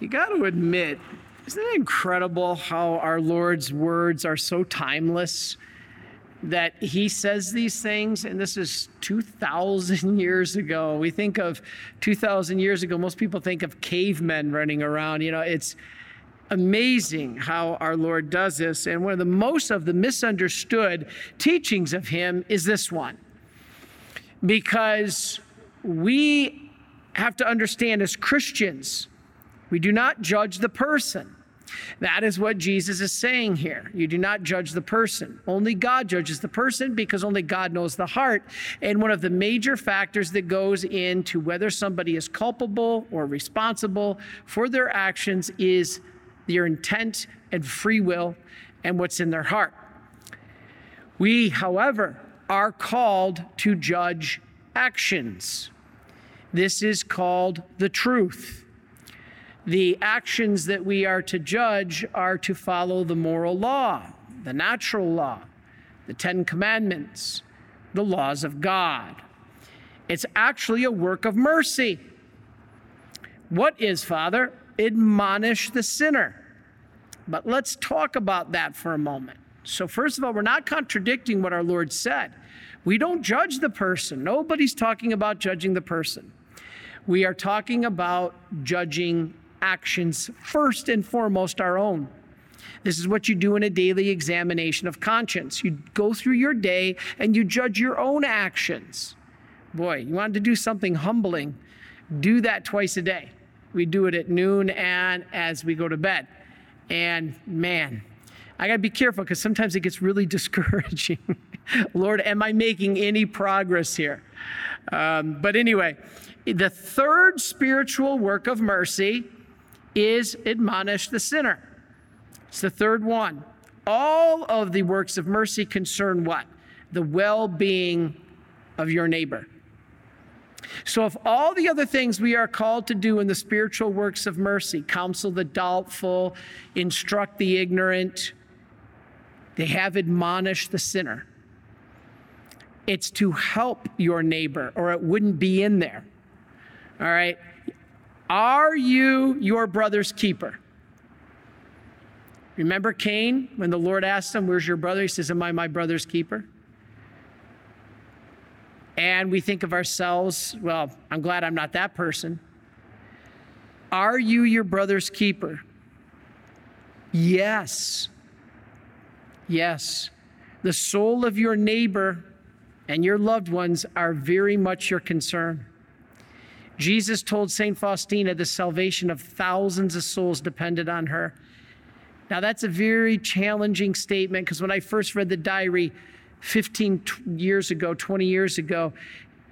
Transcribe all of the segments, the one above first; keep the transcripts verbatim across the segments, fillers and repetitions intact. You got to admit, isn't it incredible how our Lord's words are so timeless that he says these things? And this is two thousand years ago. We think of two thousand years ago, most people think of cavemen running around. You know, it's amazing how our Lord does this. And one of the most of the misunderstood teachings of him is this one, because we have to understand as Christians, we do not judge the person. That is what Jesus is saying here. You do not judge the person. Only God judges the person, because only God knows the heart. And one of the major factors that goes into whether somebody is culpable or responsible for their actions is their intent and free will and what's in their heart. We, however, are called to judge actions. This is called the truth. The actions that we are to judge are to follow the moral law, the natural law, the Ten Commandments, the laws of God. It's actually a work of mercy. What is, Father? Admonish the sinner. But let's talk about that for a moment. So first of all, we're not contradicting what our Lord said. We don't judge the person. Nobody's talking about judging the person. We are talking about judging actions, first and foremost our own. This is what you do in a daily examination of conscience. You go through your day and you judge your own actions. Boy, you wanted to do something humbling, do that twice a day. We do it at noon and as we go to bed. And man, I gotta be careful, because sometimes it gets really discouraging. Lord, am I making any progress here? Um, but anyway, the third spiritual work of mercy is admonish the sinner. It's the third one. All of the works of mercy concern what? The well-being of your neighbor. So if all the other things we are called to do in the spiritual works of mercy, counsel the doubtful, instruct the ignorant, they have admonished the sinner. It's to help your neighbor, or it wouldn't be in there. All right. Are you your brother's keeper? Remember Cain, when the Lord asked him, where's your brother? He says, am I my brother's keeper? And we think of ourselves, well, I'm glad I'm not that person. Are you your brother's keeper? Yes. Yes. The soul of your neighbor and your loved ones are very much your concern. Jesus told Saint Faustina the salvation of thousands of souls depended on her. Now that's a very challenging statement, because when I first read the diary fifteen years ago, twenty years ago,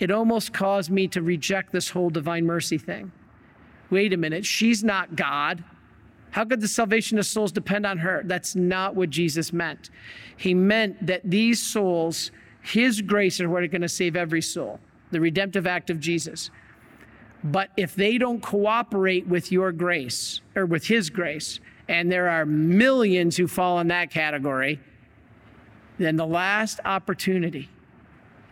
it almost caused me to reject this whole divine mercy thing. Wait a minute, she's not God. How could the salvation of souls depend on her? That's not what Jesus meant. He meant that these souls, his grace is what is going to save every soul, the redemptive act of Jesus. But if they don't cooperate with your grace, or with his grace, and there are millions who fall in that category, then the last opportunity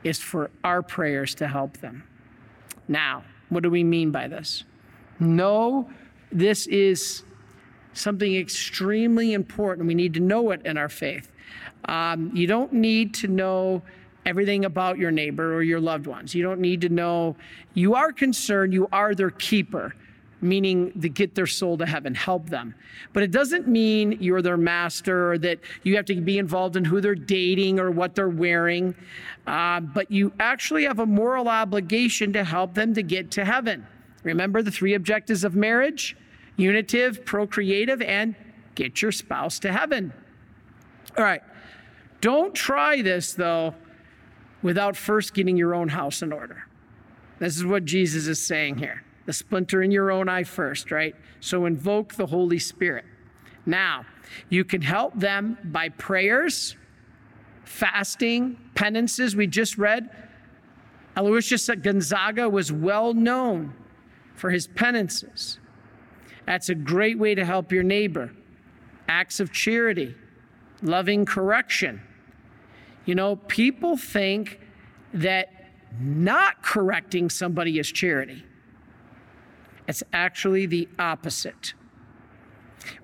is for our prayers to help them. Now, what do we mean by this? No, this is something extremely important. We need to know it in our faith. Um, you don't need to know everything about your neighbor or your loved ones. You don't need to know. You are concerned, you are their keeper, meaning to get their soul to heaven, help them. But it doesn't mean you're their master, or that you have to be involved in who they're dating or what they're wearing. Uh, but you actually have a moral obligation to help them to get to heaven. Remember the three objectives of marriage: unitive, procreative, and get your spouse to heaven. All right. Don't try this, though, without first getting your own house in order. This is what Jesus is saying here. The splinter in your own eye first, right? So invoke the Holy Spirit. Now, you can help them by prayers, fasting, penances. We just read Aloysius Gonzaga was well known for his penances. That's a great way to help your neighbor. Acts of charity, loving correction. You know, people think that not correcting somebody is charity. It's actually the opposite.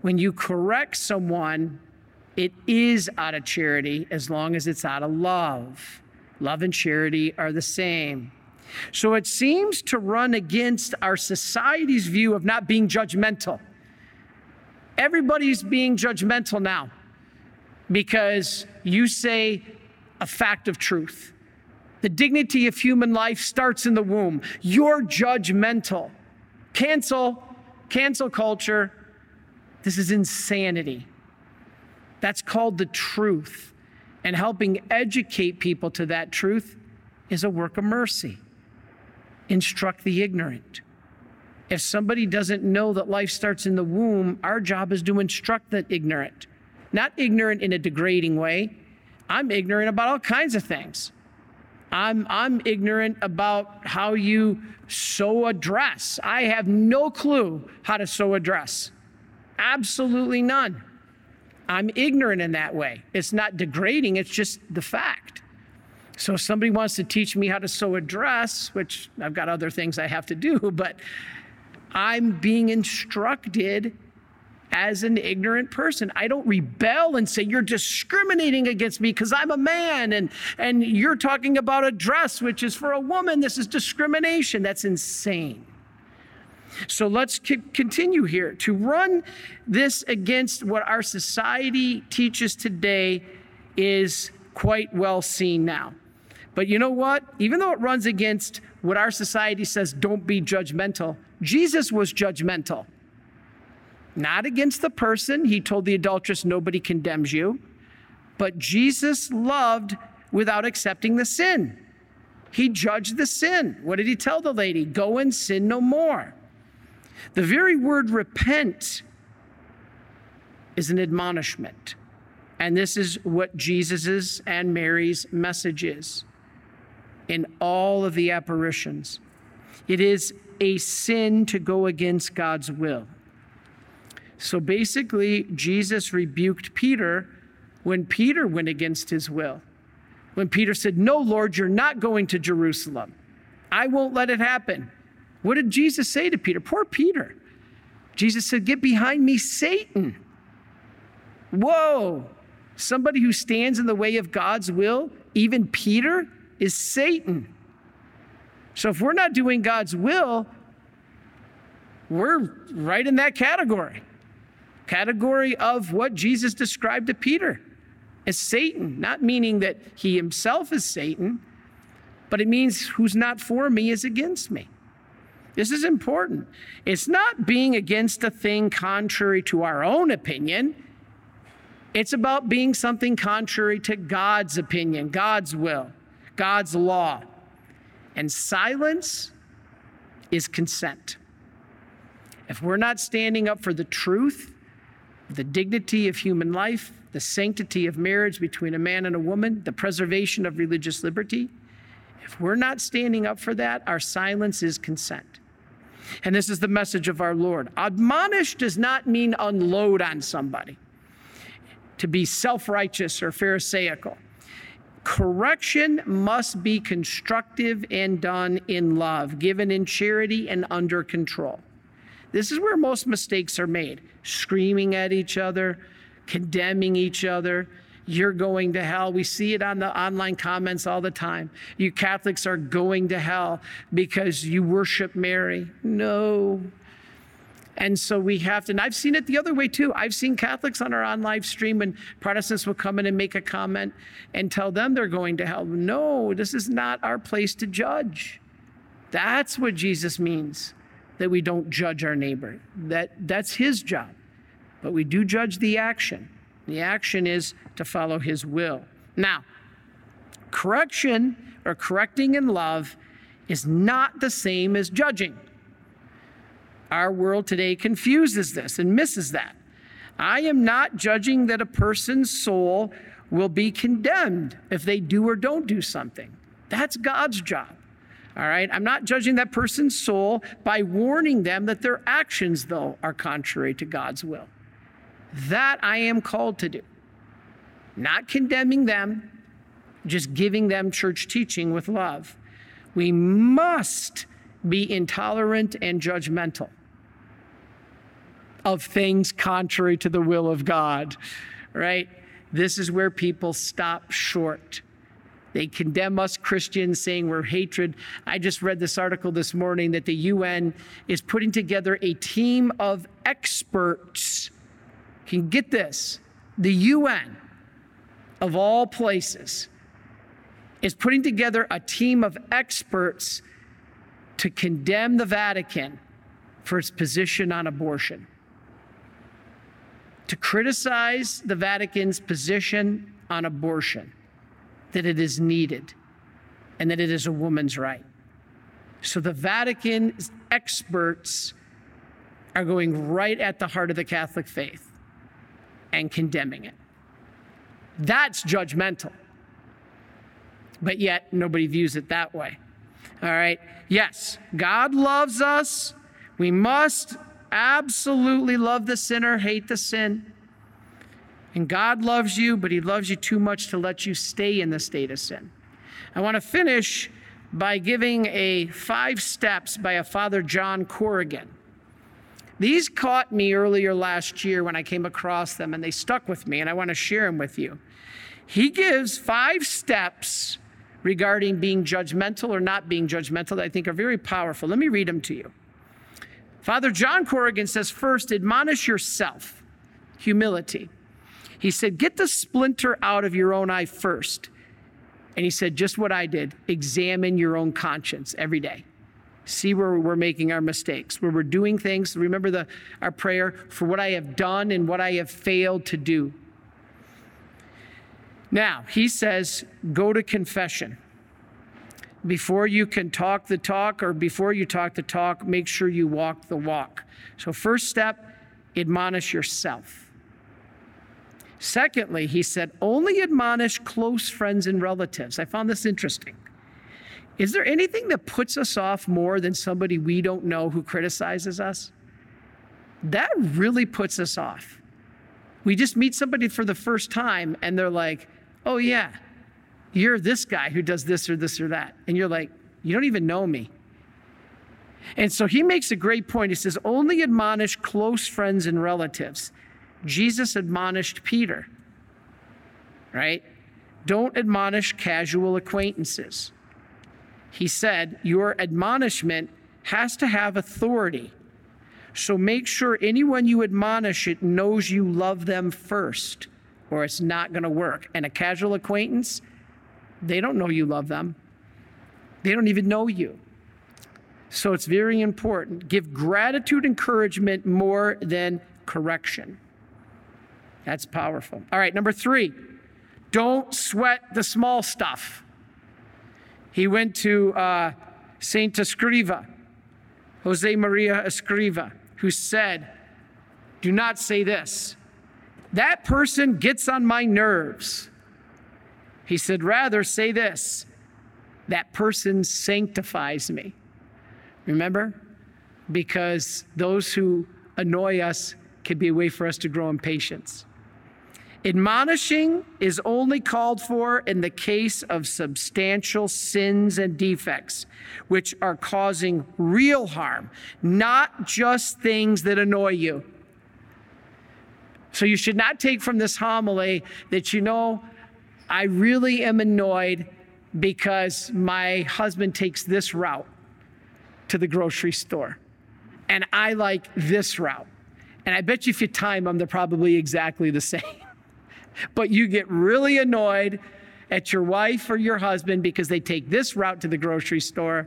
When you correct someone, it is out of charity as long as it's out of love. Love and charity are the same. So it seems to run against our society's view of not being judgmental. Everybody's being judgmental now because you say a fact of truth. The dignity of human life starts in the womb. You're judgmental. Cancel, cancel culture. This is insanity. That's called the truth. And helping educate people to that truth is a work of mercy. Instruct the ignorant. If somebody doesn't know that life starts in the womb, our job is to instruct the ignorant. Not ignorant in a degrading way. I'm ignorant about all kinds of things. I'm, I'm ignorant about how you sew a dress. I have no clue how to sew a dress. Absolutely none. I'm ignorant in that way. It's not degrading, it's just the fact. So if somebody wants to teach me how to sew a dress, which I've got other things I have to do, but I'm being instructed as an ignorant person. I don't rebel and say, you're discriminating against me because I'm a man and, and you're talking about a dress, which is for a woman. This is discrimination. That's insane. So let's continue here. To run this against what our society teaches today is quite well seen now. But you know what? Even though it runs against what our society says, don't be judgmental, Jesus was judgmental. Not against the person. He told the adulteress, nobody condemns you. But Jesus loved without accepting the sin. He judged the sin. What did he tell the lady? Go and sin no more. The very word repent is an admonishment. And this is what Jesus's and Mary's message is in all of the apparitions. It is a sin to go against God's will. So basically, Jesus rebuked Peter when Peter went against his will. When Peter said, no, Lord, you're not going to Jerusalem. I won't let it happen. What did Jesus say to Peter? Poor Peter. Jesus said, get behind me, Satan. Whoa. Somebody who stands in the way of God's will, even Peter, is Satan. So if we're not doing God's will, we're right in that category. Category of what Jesus described to Peter as Satan. Not meaning that he himself is Satan, but it means who's not for me is against me. This is important. It's not being against a thing contrary to our own opinion. It's about being something contrary to God's opinion, God's will, God's law. And silence is consent. If we're not standing up for the truth, the dignity of human life, the sanctity of marriage between a man and a woman, the preservation of religious liberty, if we're not standing up for that, our silence is consent. And this is the message of our Lord. Admonish does not mean unload on somebody, to be self-righteous or pharisaical. Correction must be constructive and done in love, given in charity and under control. This is where most mistakes are made. Screaming at each other, condemning each other. You're going to hell. We see it on the online comments all the time. You Catholics are going to hell because you worship Mary. No. And so we have to, and I've seen it the other way too. I've seen Catholics on our on live stream and Protestants will come in and make a comment and tell them they're going to hell. No, this is not our place to judge. That's what Jesus means, that we don't judge our neighbor. That, that's his job. But we do judge the action. The action is to follow his will. Now, correction or correcting in love is not the same as judging. Our world today confuses this and misses that. I am not judging that a person's soul will be condemned if they do or don't do something. That's God's job. All right? I'm not judging that person's soul by warning them that their actions, though, are contrary to God's will. That I am called to do. Not condemning them, just giving them church teaching with love. We must be intolerant and judgmental. of things contrary to the will of God, right? This is where people stop short. They condemn us Christians, saying we're hatred. I just read this article this morning that the U N is putting together a team of experts. Can get this, the U N, of all places, is putting together a team of experts to condemn the Vatican for its position on abortion, to criticize the Vatican's position on abortion, that it is needed and that it is a woman's right. So the Vatican's experts are going right at the heart of the Catholic faith and condemning it. That's judgmental. But yet nobody views it that way. All right. Yes, God loves us. We must absolutely love the sinner, hate the sin. And God loves you, but he loves you too much to let you stay in the state of sin. I want to finish by giving a five steps by a Father John Corrigan. These caught me earlier last year when I came across them, and they stuck with me, and I want to share them with you. He gives five steps regarding being judgmental or not being judgmental that I think are very powerful. Let me read them to you. Father John Corrigan says, first, admonish yourself, humility. He said, get the splinter out of your own eye first. And he said, just what I did, examine your own conscience every day. See where we're making our mistakes, where we're doing things. Remember the, our prayer for what I have done and what I have failed to do. Now, he says, go to confession. Before you can talk the talk or before you talk the talk, make sure you walk the walk. So first step, admonish yourself. Secondly, he said, only admonish close friends and relatives. I found this interesting. Is there anything that puts us off more than somebody we don't know who criticizes us? That really puts us off. We just meet somebody for the first time and they're like, oh yeah, you're this guy who does this or this or that. And you're like, you don't even know me. And so he makes a great point. He says, only admonish close friends and relatives. Jesus admonished Peter, right? Don't admonish casual acquaintances. He said, your admonishment has to have authority. So make sure anyone you admonish it knows you love them first, or it's not going to work. And a casual acquaintance, they don't know you love them. They don't even know you. So it's very important. Give gratitude, encouragement more than correction. That's powerful. All right, number three, don't sweat the small stuff. He went to uh, Saint Escriva, Jose Maria Escriva, who said, do not say this. That person gets on my nerves. He said, rather say this. That person sanctifies me. Remember? Because those who annoy us could be a way for us to grow in patience. Admonishing is only called for in the case of substantial sins and defects, which are causing real harm, not just things that annoy you. So you should not take from this homily that, you know, I really am annoyed because my husband takes this route to the grocery store, and I like this route. And I bet you if you time them, they're probably exactly the same. But you get really annoyed at your wife or your husband because they take this route to the grocery store,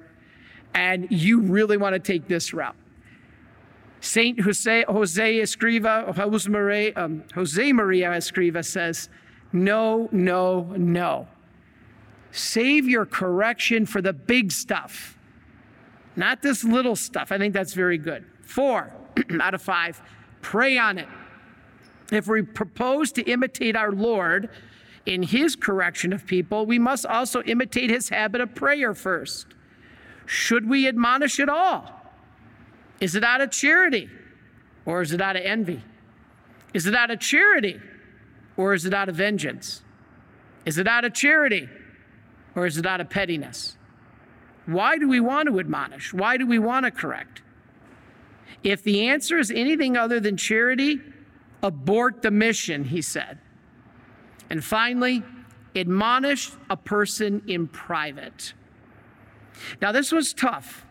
and you really want to take this route. Saint Jose, Jose Escriva, Jose Maria, um, Jose Maria Escriva says, no, no, no. Save your correction for the big stuff, not this little stuff. I think that's very good. Four out of five, pray on it. If we propose to imitate our Lord in his correction of people, we must also imitate his habit of prayer first. Should we admonish at all? Is it out of charity, or is it out of envy? Is it out of charity, or is it out of vengeance? Is it out of charity, or is it out of pettiness? Why do we want to admonish? Why do we want to correct? If the answer is anything other than charity, abort the mission, he said. And finally, admonish a person in private. Now, this was tough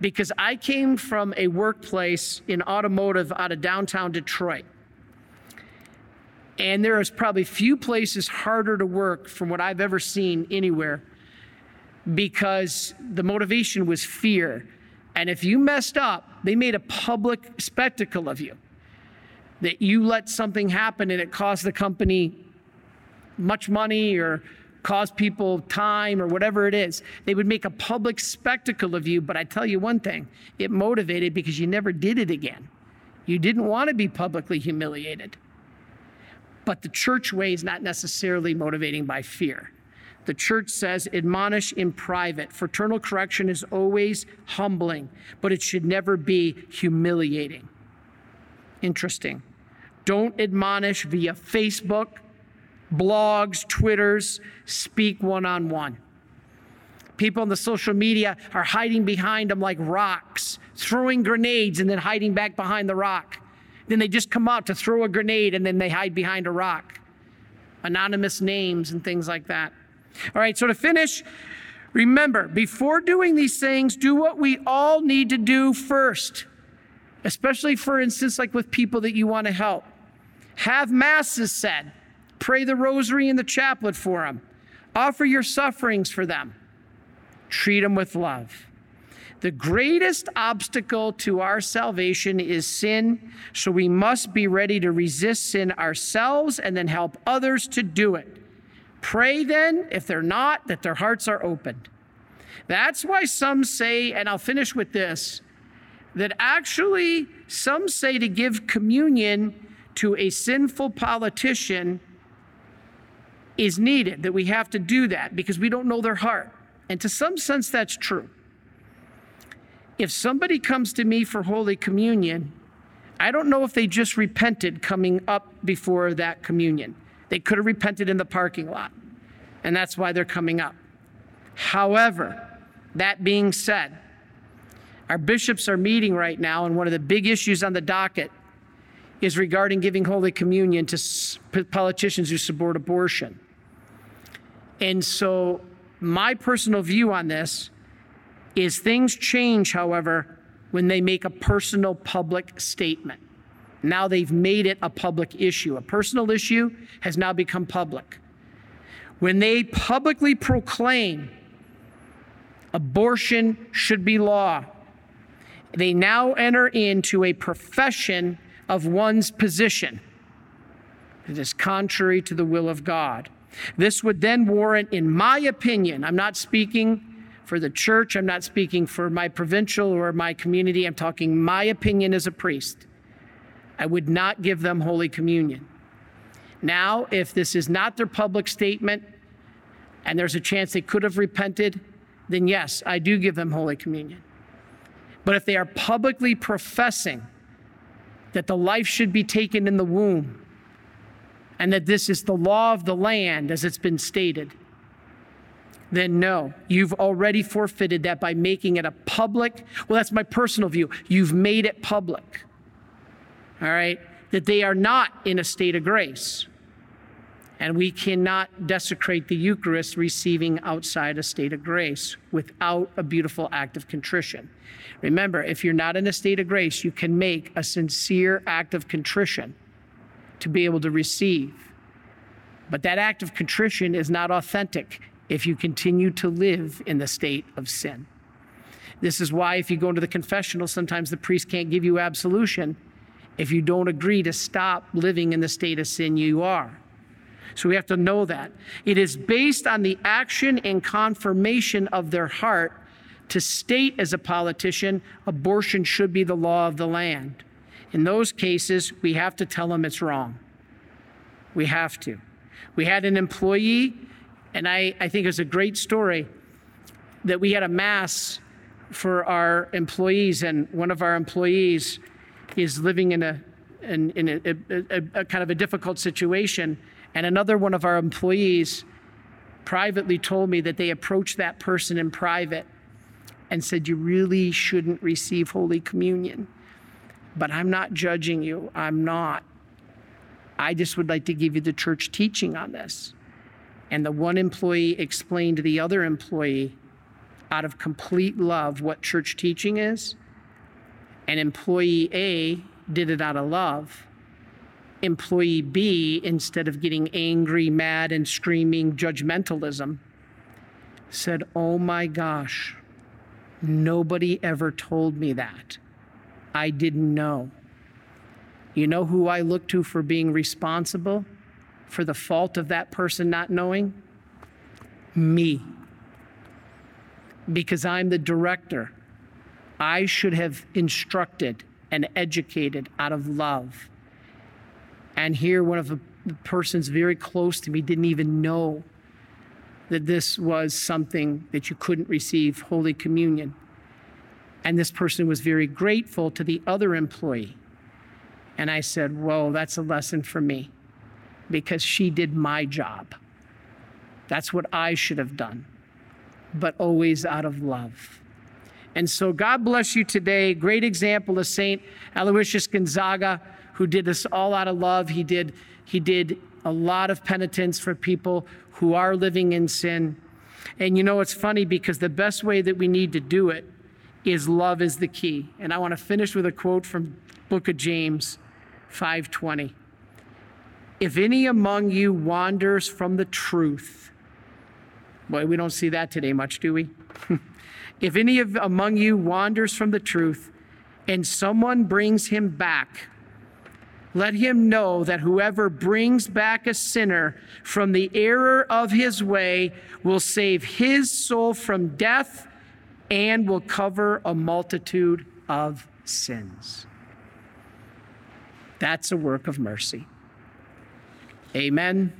because I came from a workplace in automotive out of downtown Detroit. And there is probably few places harder to work from what I've ever seen anywhere, because the motivation was fear. And if you messed up, they made a public spectacle of you, that you let something happen and it cost the company much money or cost people time or whatever it is. They would make a public spectacle of you. But I tell you one thing, it motivated, because you never did it again. You didn't want to be publicly humiliated. But the church way is not necessarily motivating by fear. The church says, admonish in private. Fraternal correction is always humbling, but it should never be humiliating. Interesting. Don't admonish via Facebook, blogs, Twitters. Speak one-on-one. People on the social media are hiding behind them like rocks, throwing grenades and then hiding back behind the rock. Then they just come out to throw a grenade and then they hide behind a rock. Anonymous names and things like that. All right, so to finish, remember, before doing these things, do what we all need to do first, especially, for instance, like with people that you want to help. Have masses said. Pray the rosary and the chaplet for them. Offer your sufferings for them. Treat them with love. The greatest obstacle to our salvation is sin, so we must be ready to resist sin ourselves and then help others to do it. Pray then, if they're not, that their hearts are opened. That's why some say, and I'll finish with this, that actually some say to give communion to a sinful politician is needed, that we have to do that because we don't know their heart. And to some sense, that's true. If somebody comes to me for Holy Communion, I don't know if they just repented coming up before that communion. They could have repented in the parking lot, and that's why they're coming up. However, that being said, our bishops are meeting right now, and one of the big issues on the docket is regarding giving Holy Communion to politicians who support abortion. And so my personal view on this is things change, however, when they make a personal public statement. Now they've made it a public issue. A personal issue has now become public. When they publicly proclaim abortion should be law, they now enter into a profession of one's position that is contrary to the will of God. This would then warrant, in my opinion, I'm not speaking for the church, I'm not speaking for my provincial or my community, I'm talking my opinion as a priest. I would not give them Holy Communion. Now, if this is not their public statement and there's a chance they could have repented, then yes, I do give them Holy Communion. But if they are publicly professing that the life should be taken in the womb and that this is the law of the land, as it's been stated, then no, you've already forfeited that by making it a public, well, that's my personal view, you've made it public, all right, that they are not in a state of grace. And we cannot desecrate the Eucharist receiving outside a state of grace without a beautiful act of contrition. Remember, if you're not in a state of grace, you can make a sincere act of contrition to be able to receive. But that act of contrition is not authentic if you continue to live in the state of sin. This is why if you go into the confessional, sometimes the priest can't give you absolution if you don't agree to stop living in the state of sin you are. So we have to know that. It is based on the action and confirmation of their heart to state as a politician, abortion should be the law of the land. In those cases, we have to tell them it's wrong. We have to. We had an employee, and I, I think it was a great story, that we had a mass for our employees, and one of our employees is living in a, in, in a, a, a, a kind of a difficult situation. And another one of our employees privately told me that they approached that person in private and said, you really shouldn't receive Holy Communion. but I'm not judging you. I'm not. I just would like to give you the church teaching on this. And the one employee explained to the other employee, out of complete love, what church teaching is. And employee A did it out of love. Employee B, instead of getting angry, mad, and screaming judgmentalism, said, oh my gosh, nobody ever told me that. I didn't know. You know who I look to for being responsible for the fault of that person not knowing? Me. Because I'm the director. I should have instructed and educated out of love. And here, one of the persons very close to me didn't even know that this was something that you couldn't receive Holy Communion. And this person was very grateful to the other employee. And I said, whoa, that's a lesson for me, because she did my job. That's what I should have done, but always out of love. And so God bless you today. Great example of Saint Aloysius Gonzaga, who did this all out of love. He did, he did a lot of penitence for people who are living in sin. And you know, it's funny, because the best way that we need to do it is love is the key. And I want to finish with a quote from Book of James five twenty. If any among you wanders from the truth, boy, we don't see that today much, do we? If any of among you wanders from the truth and someone brings him back, let him know that whoever brings back a sinner from the error of his way will save his soul from death and will cover a multitude of sins. That's a work of mercy. Amen.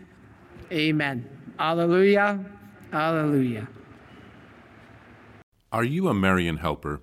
Amen. Alleluia. Alleluia. Are you a Marian helper?